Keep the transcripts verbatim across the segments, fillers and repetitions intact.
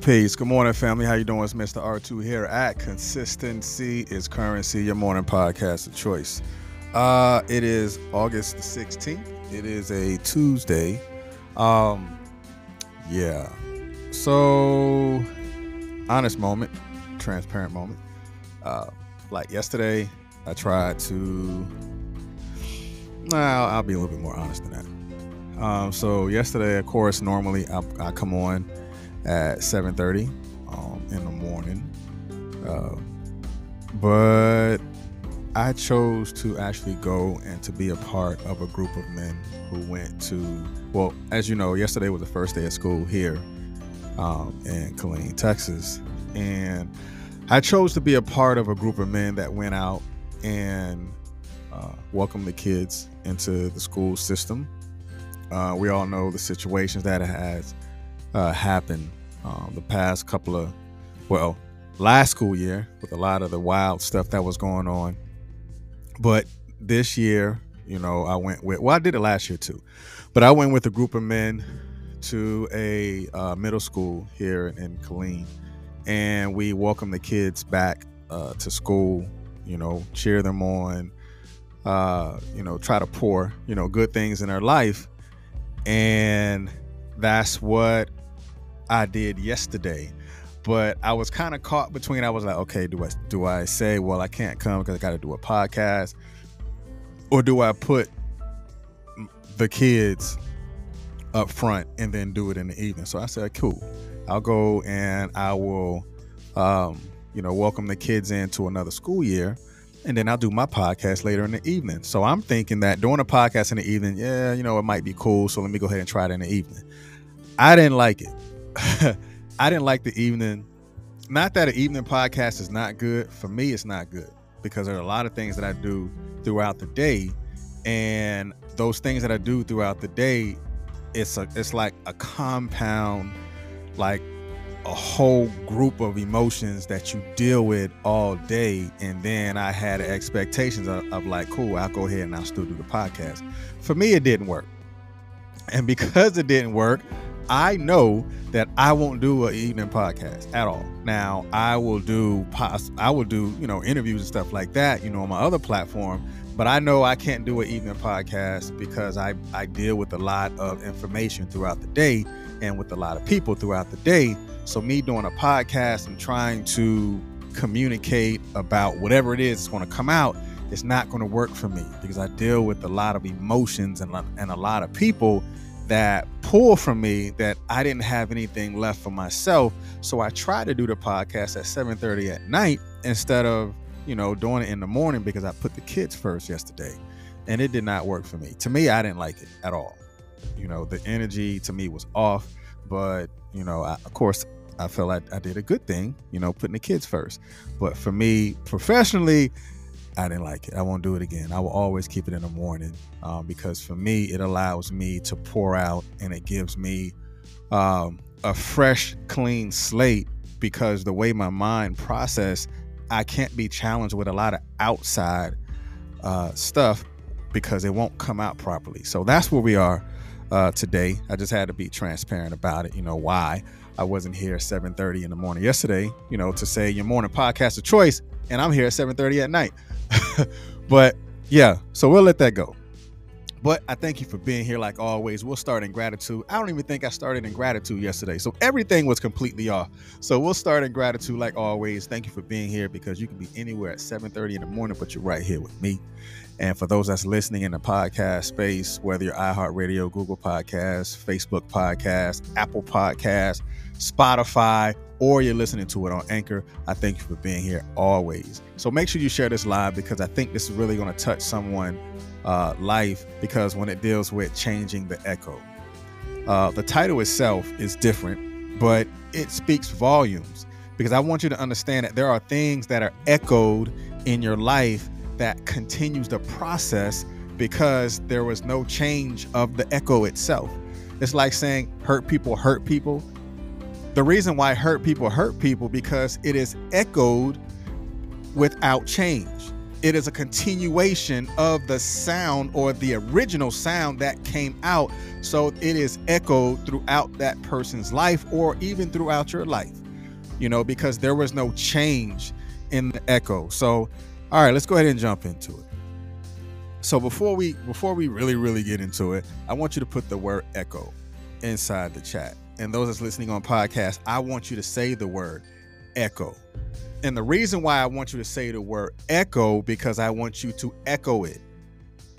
Peace. Good morning, family. How you doing? It's Mister R two here at Consistency is Currency, your morning podcast of choice. Uh, it is August the sixteenth. It is a Tuesday. Um, yeah. So, honest moment, transparent moment. Uh, like yesterday, I tried to... Well, I'll be a little bit more honest than that. Um, so yesterday, of course, normally I, I come on at seven thirty um, in the morning, uh, but I chose to actually go and to be a part of a group of men who went to, well, as you know, yesterday was the first day of school here um, in Killeen, Texas, and I chose to be a part of a group of men that went out and uh, welcomed the kids into the school system. Uh, we all know the situations that it has Uh, happened um, the past couple of, well, last school year, with a lot of the wild stuff that was going on. But this year, you know, I went with, well, I did it last year too, but I went with a group of men to a uh, middle school here in, in Killeen, and we welcomed the kids back uh, to school, you know, cheer them on, uh, you know, try to pour, you know, good things in their life. And that's what I did yesterday, but I was kind of caught between. I was like, okay, do I do I say, well, I can't come because I got to do a podcast, or do I put the kids up front and then do it in the evening? So I said, cool, I'll go and I will, um, you know, welcome the kids into another school year, and then I'll do my podcast later in the evening. So I'm thinking that doing a podcast in the evening, yeah, you know, it might be cool. So let me go ahead and try it in the evening. I didn't like it. I didn't like the evening. Not that an evening podcast is not good. For me, it's not good because there are a lot of things that I do throughout the day. And those things that I do throughout the day, it's a, it's like a compound, like a whole group of emotions that you deal with all day. And then I had expectations of, of like, cool, I'll go ahead and I'll still do the podcast. For me, it didn't work. And because it didn't work, I know that I won't do an evening podcast at all. Now, I will do, I will do, you know, interviews and stuff like that, you know, on my other platform, but I know I can't do an evening podcast because I, I deal with a lot of information throughout the day and with a lot of people throughout the day. So me doing a podcast and trying to communicate about whatever it is that's going to come out, it's not going to work for me because I deal with a lot of emotions and, and a lot of people that pull from me that I didn't have anything left for myself. So I try to do the podcast at seven thirty at night instead of, you know, doing it in the morning because I put the kids first yesterday, and it did not work for me. To me, I didn't like it at all. You know, the energy to me was off, but, you know, I, of course, I felt like I did a good thing, you know, putting the kids first. But for me, professionally, I didn't like it. I won't do it again. I will always keep it in the morning um, because for me, it allows me to pour out, and it gives me um, a fresh, clean slate because the way my mind process, I can't be challenged with a lot of outside uh, stuff because it won't come out properly. So that's where we are uh, today. I just had to be transparent about it. You know, why I wasn't here at seven thirty in the morning yesterday, you know, to say your morning podcast of choice, and I'm here at seven thirty at night. But yeah, so we'll let that go. But I thank you for being here. Like always, we'll start in gratitude. I don't even think I started in gratitude yesterday, so everything was completely off. So we'll start in gratitude like always. Thank you for being here because you can be anywhere at seven thirty in the morning, but you're right here with me. And for those that's listening in the podcast space, whether you're iHeartRadio, Google Podcasts, Facebook Podcasts, Apple Podcasts, Spotify, or you're listening to it on Anchor, I thank you for being here always. So make sure you share this live because I think this is really going to touch someone Uh, life, because when it deals with changing the echo, uh, the title itself is different, but it speaks volumes because I want you to understand that there are things that are echoed in your life that continues the process because there was no change of the echo itself. It's like saying hurt people hurt people. The reason why hurt people hurt people because it is echoed without change. it is a continuation of the sound or the original sound that came out. So it is echoed throughout that person's life or even throughout your life, you know, because there was no change in the echo. So, all right, let's go ahead and jump into it. So before we before we really, really get into it, I want you to put the word echo inside the chat. And those that's listening on podcast, I want you to say the word echo. And the reason why I want you to say the word echo, because I want you to echo it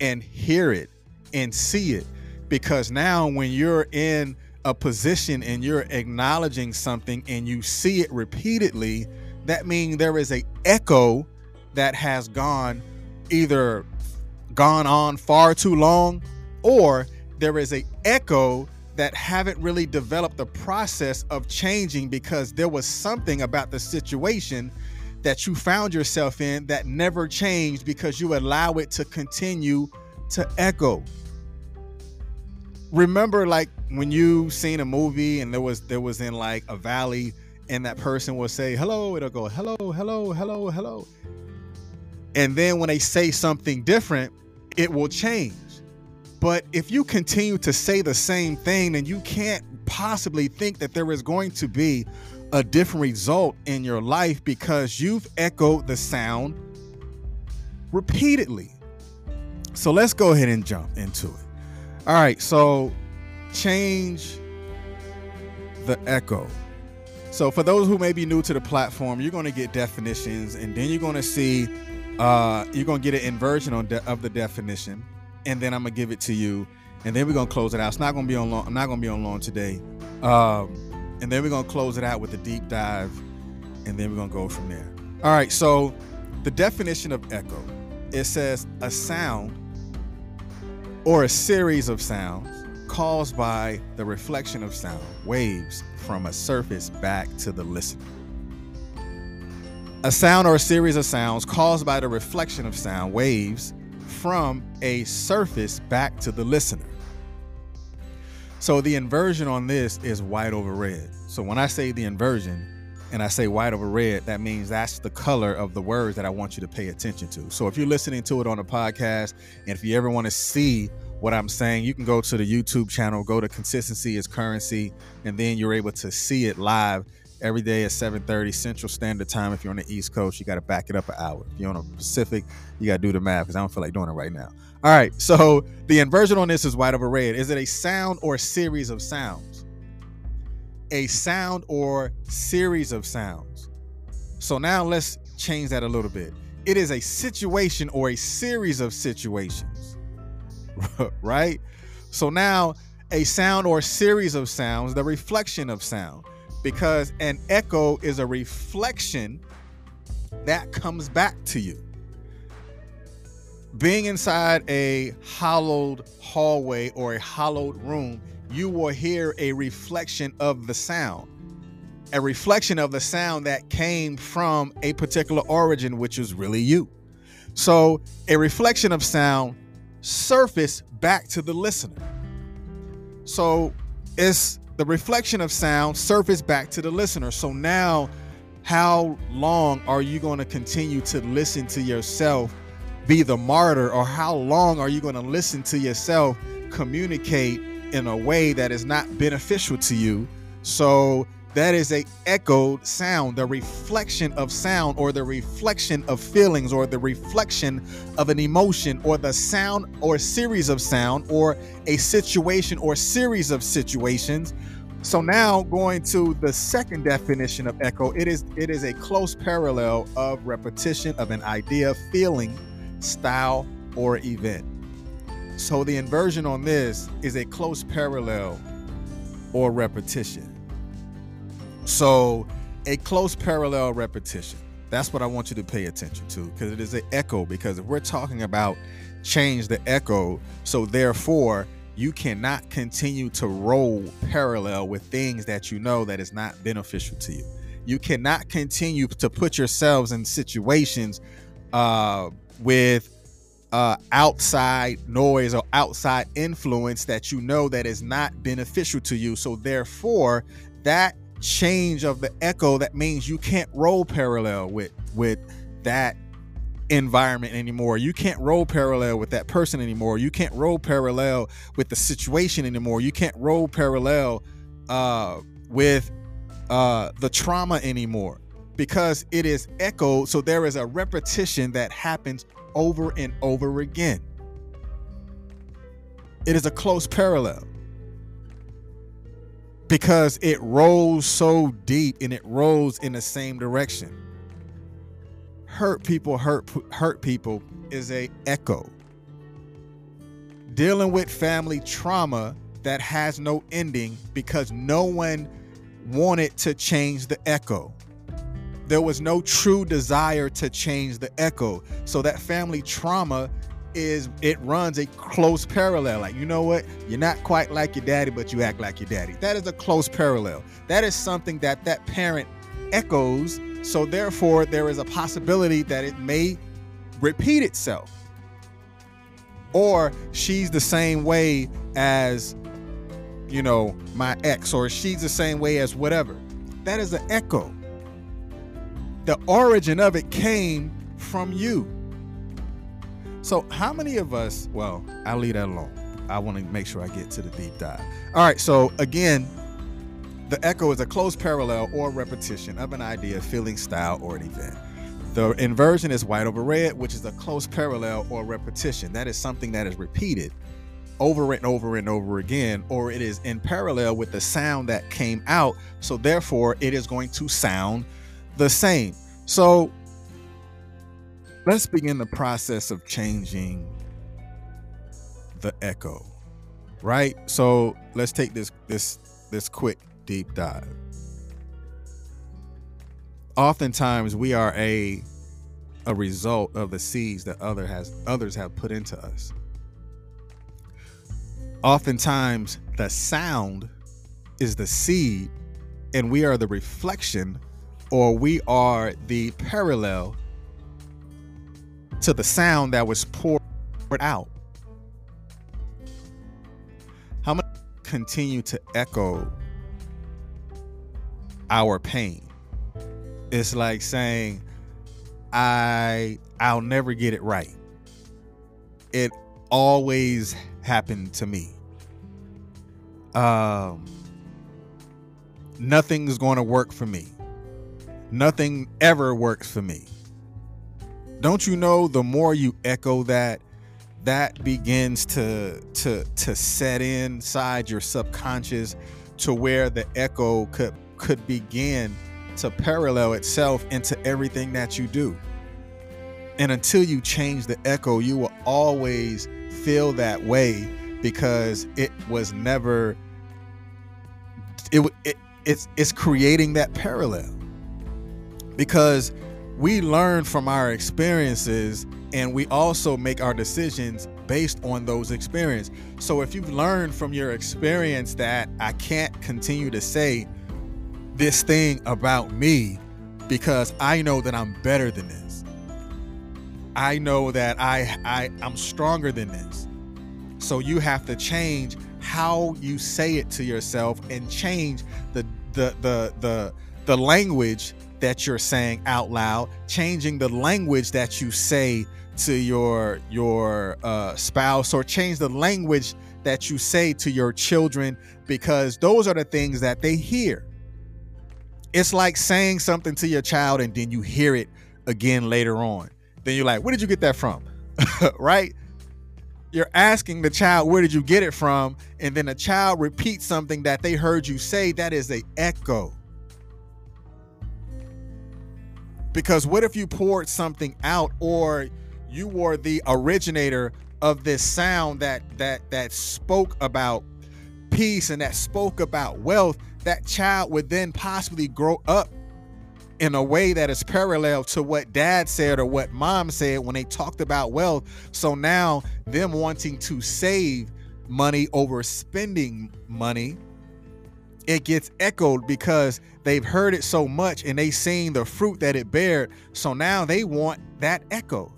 and hear it and see it. Because now when you're in a position and you're acknowledging something and you see it repeatedly, that means there is a echo that has gone either gone on far too long, or there is a echo that haven't really developed the process of changing because there was something about the situation that you found yourself in that never changed because you allow it to continue to echo. Remember, like when you seen a movie and there was there was in like a valley and that person will say hello, it'll go hello, hello, hello, hello. And then when they say something different, it will change. But if you continue to say the same thing, then you can't possibly think that there is going to be a different result in your life because you've echoed the sound repeatedly. So let's go ahead and jump into it. All right, so change the echo. So for those who may be new to the platform, you're going to get definitions, and then you're going to see Uh, you're going to get an inversion on de- of the definition, and then I'm going to give it to you, and then we're going to close it out. It's not going to be on long. I'm not going to be on long today. Um, and then we're going to close it out with a deep dive, and then we're going to go from there. All right. So the definition of echo, it says a sound or a series of sounds caused by the reflection of sound waves from a surface back to the listener. A sound or a series of sounds caused by the reflection of sound waves from a surface back to the listener. So the inversion on this is white over red. So when I say the inversion and I say white over red, that means that's the color of the words that I want you to pay attention to. So if you're listening to it on a podcast, and if you ever want to see what I'm saying, you can go to the YouTube channel, go to Consistency is Currency, and then you're able to see it live every day at seven thirty Central Standard Time. If you're on the East Coast, you got to back it up an hour. If you're on the Pacific, you got to do the math because I don't feel like doing it right now. All right, so the inversion on this is white over red. Is it a sound or a series of sounds? A sound or series of sounds. So now let's change that a little bit. It is a situation or a series of situations, right? So now a sound or series of sounds, the reflection of sound. Because an echo is a reflection that comes back to you. Being inside a hollowed hallway or a hollowed room, you will hear a reflection of the sound. A reflection of the sound that came from a particular origin, which is really you. So a reflection of sound surfaced back to the listener. So it's the reflection of sound surface back to the listener. So now, how long are you going to continue to listen to yourself be the martyr? Or how long are you going to listen to yourself communicate in a way that is not beneficial to you? So that is a echoed sound, the reflection of sound or the reflection of feelings or the reflection of an emotion or the sound or series of sound or a situation or series of situations. So now going to the second definition of echo, it is it is a close parallel of repetition of an idea, feeling, style, or event. So the inversion on this is a close parallel or repetition. So a close parallel repetition. That's what I want you to pay attention to, because it is an echo. Because if we're talking about change the echo, so therefore you cannot continue to roll parallel with things that you know that is not beneficial to you. You cannot continue to put yourselves in situations uh, with uh, outside noise or outside influence that you know that is not beneficial to you. So therefore that change of the echo, that means you can't roll parallel with with that environment anymore. You can't roll parallel with that person anymore. You can't roll parallel with the situation anymore. You can't roll parallel uh, with uh, the trauma anymore, because it is echoed. So there is a repetition that happens over and over again. It is a close parallel because it rolls so deep and it rolls in the same direction. Hurt people hurt hurt people is a echo. Dealing with family trauma that has no ending because no one wanted to change the echo. There was no true desire to change the echo. So that family trauma is, it runs a close parallel. Like, you know what? You're not quite like your daddy, but you act like your daddy. That is a close parallel. That is something that that parent echoes. So therefore, there is a possibility that it may repeat itself. Or she's the same way as, you know, my ex, or she's the same way as whatever. That is an echo. The origin of it came from you. So how many of us, well, I'll leave that alone. I want to make sure I get to the deep dive. All right, so again, the echo is a close parallel or repetition of an idea, feeling, style, or an event. The inversion is white over red, which is a close parallel or repetition. That is something that is repeated over and over and over again, or it is in parallel with the sound that came out. So therefore, it is going to sound the same. So let's begin the process of changing the echo, right? So let's take this this this quick deep dive. Oftentimes we are a a result of the seeds that other has others have put into us. Oftentimes the sound is the seed, and we are the reflection, or we are the parallel to the sound that was poured out. How much continue to echo our pain? It's like saying, I I'll never get it right. It always happened to me. Um nothing's going to work for me. Nothing ever works for me. Don't you know, the more you echo that, that begins to to to set inside your subconscious, to where the echo could could begin to parallel itself into everything that you do. And until you change the echo, you will always feel that way, because it was never it it it's it's creating that parallel. Because we learn from our experiences, and we also make our decisions based on those experiences. So if you've learned from your experience that I can't continue to say this thing about me because I know that I'm better than this. I know that I, I, I'm stronger than this. So you have to change how you say it to yourself, and change the the the the, the language that you're saying out loud, changing the language that you say to your your uh, spouse, or change the language that you say to your children, because those are the things that they hear. It's like saying something to your child and then you hear it again later on. Then you're like, where did you get that from? Right? You're asking the child, where did you get it from? And then the child repeats something that they heard you say. That is an echo. Because what if you poured something out, or you were the originator of this sound that that that spoke about peace and that spoke about wealth? That child would then possibly grow up in a way that is parallel to what dad said or what mom said when they talked about wealth. So now them wanting to save money over spending money, it gets echoed because they've heard it so much and they seen the fruit that it bared. So now they want that echo.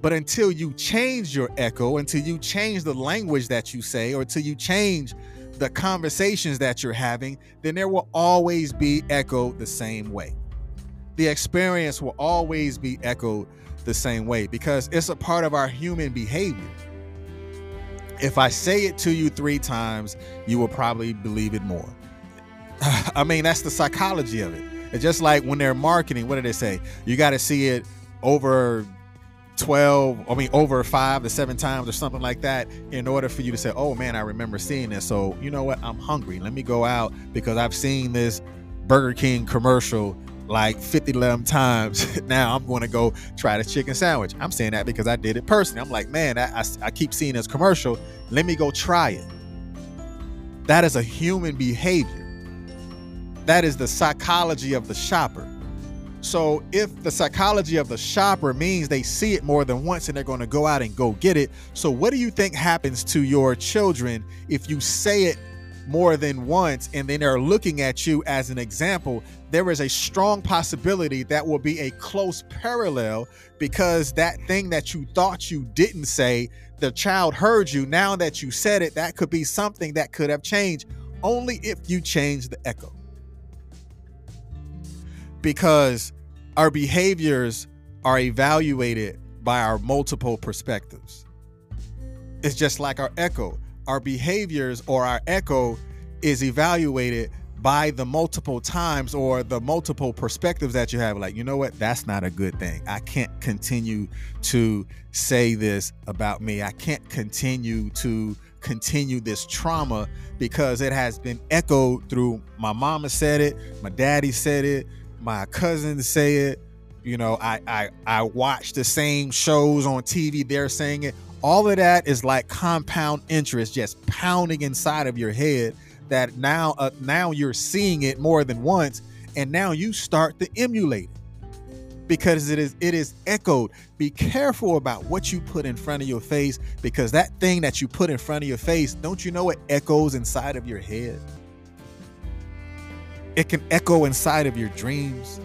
But until you change your echo, until you change the language that you say, or until you change the conversations that you're having, then there will always be echoed the same way. The experience will always be echoed the same way, because it's a part of our human behavior. If I say it to you three times, you will probably believe it more. I mean, that's the psychology of it. It's just like when they're marketing, what do they say? You got to see it over twelve, I mean, over five to seven times or something like that in order for you to say, oh man, I remember seeing this. So you know what? I'm hungry. Let me go out because I've seen this Burger King commercial like fifty, eleven times. Now I'm going to go try the chicken sandwich. I'm saying that because I did it personally. I'm like, man, I, I, I keep seeing this commercial. Let me go try it. That is a human behavior. That is the psychology of the shopper. So if the psychology of the shopper means they see it more than once and they're going to go out and go get it. So what do you think happens to your children if you say it more than once and then they're looking at you as an example? There is a strong possibility that will be a close parallel, because that thing that you thought you didn't say, the child heard you. Now that you said it, that could be something that could have changed, only if you change the echo. Because our behaviors are evaluated by our multiple perspectives. It's just like our echo. Our behaviors or our echo is evaluated by the multiple times or the multiple perspectives that you have. Like, you know what? That's not a good thing. I can't continue to say this about me. I can't continue to continue this trauma because it has been echoed through my mama said it, my daddy said it, my cousins say it, you know, I, I, I watch the same shows on T V, they're saying it. All of that is like compound interest, just pounding inside of your head, that now uh, now you're seeing it more than once, and now you start to emulate it because it is it is echoed. Be careful about what you put in front of your face, because that thing that you put in front of your face, don't you know it echoes inside of your head? It can echo inside of your dreams.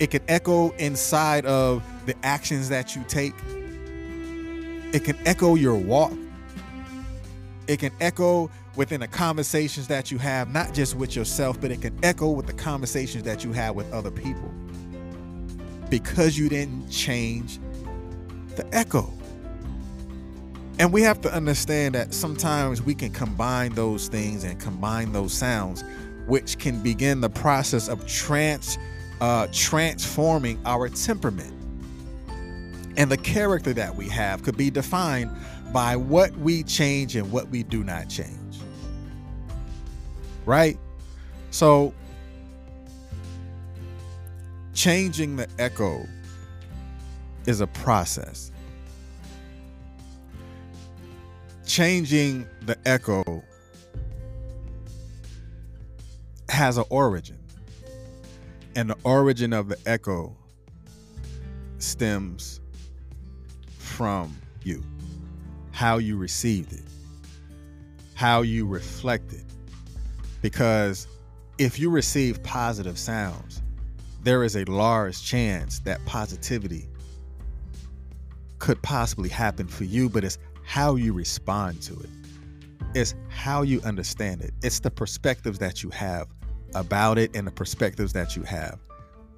It can echo inside of the actions that you take. It can echo your walk. It can echo within the conversations that you have, not just with yourself, but it can echo with the conversations that you have with other people, because you didn't change the echo. And we have to understand that sometimes we can combine those things and combine those sounds, which can begin the process of trans, uh, transforming our temperament. And the character that we have could be defined by what we change and what we do not change. Right? So changing the echo is a process. Changing the echo has an origin. And the origin of the echo stems from you. How you received it, how you reflect it. Because if you receive positive sounds, there is a large chance that positivity could possibly happen for you, but it's how you respond to it. It's how you understand it. It's the perspectives that you have about it and the perspectives that you have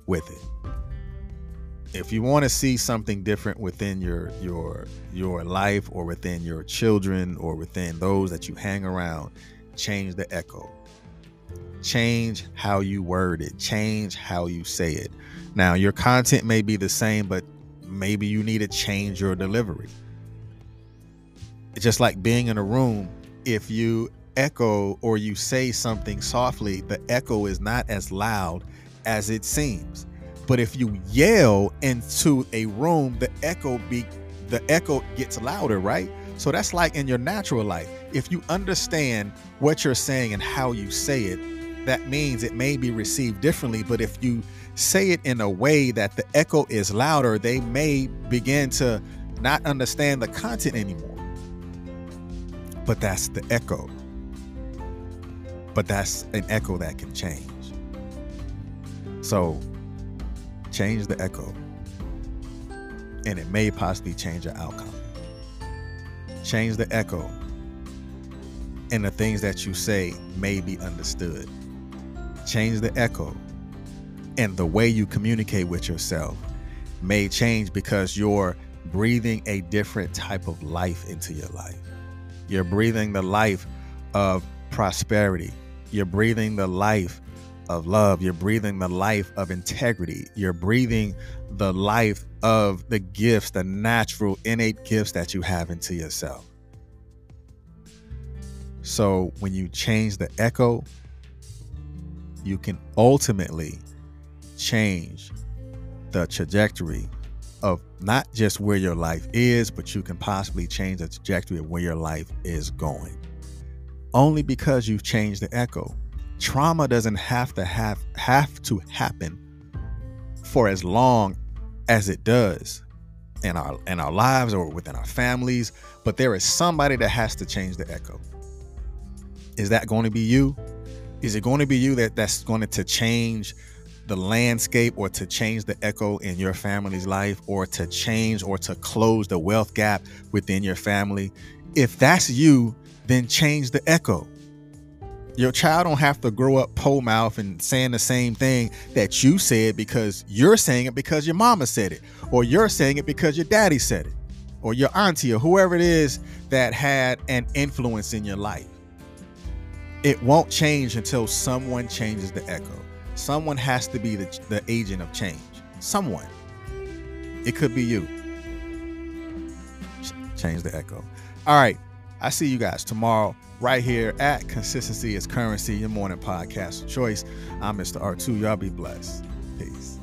with it. If you want to see something different within your your your life or within your children or within those that you hang around, change the echo. Change how you word it. Change how you say it. Now, your content may be the same, but maybe you need to change your delivery. It's just like being in a room. If you echo or you say something softly, the echo is not as loud as it seems. But if you yell into a room, the echo be the echo gets louder, right? So that's like in your natural life. If you understand what you're saying and how you say it, that means it may be received differently. But if you say it in a way that the echo is louder, they may begin to not understand the content anymore. But that's the echo. But that's an echo that can change. So change the echo, and it may possibly change your outcome. Change the echo, and the things that you say may be understood. Change the echo, and the way you communicate with yourself, may change because you're breathing a different type of life into your life. You're breathing the life of prosperity. You're breathing the life of love. You're breathing the life of integrity. You're breathing the life of the gifts, the natural innate gifts that you have into yourself. So when you change the echo, you can ultimately change the trajectory of not just where your life is, but you can possibly change the trajectory of where your life is going. Only because you've changed the echo. Trauma doesn't have to have have to happen for as long as it does in our in our lives or within our families, but there is somebody that has to change the echo. Is that going to be you? Is it going to be you that, that's going to change the landscape or to change the echo in your family's life or to change or to close the wealth gap within your family? If that's you, then change the echo. Your child don't have to grow up pole mouth and saying the same thing that you said because you're saying it because your mama said it, or you're saying it because your daddy said it, or your auntie, or whoever it is that had an influence in your life. It won't change until someone changes the echo. Someone has to be the, the agent of change. Someone. It could be you. Change the echo. All right. I see you guys tomorrow right here at Consistency is Currency, your morning podcast of choice. I'm Mister R two. Y'all be blessed. Peace.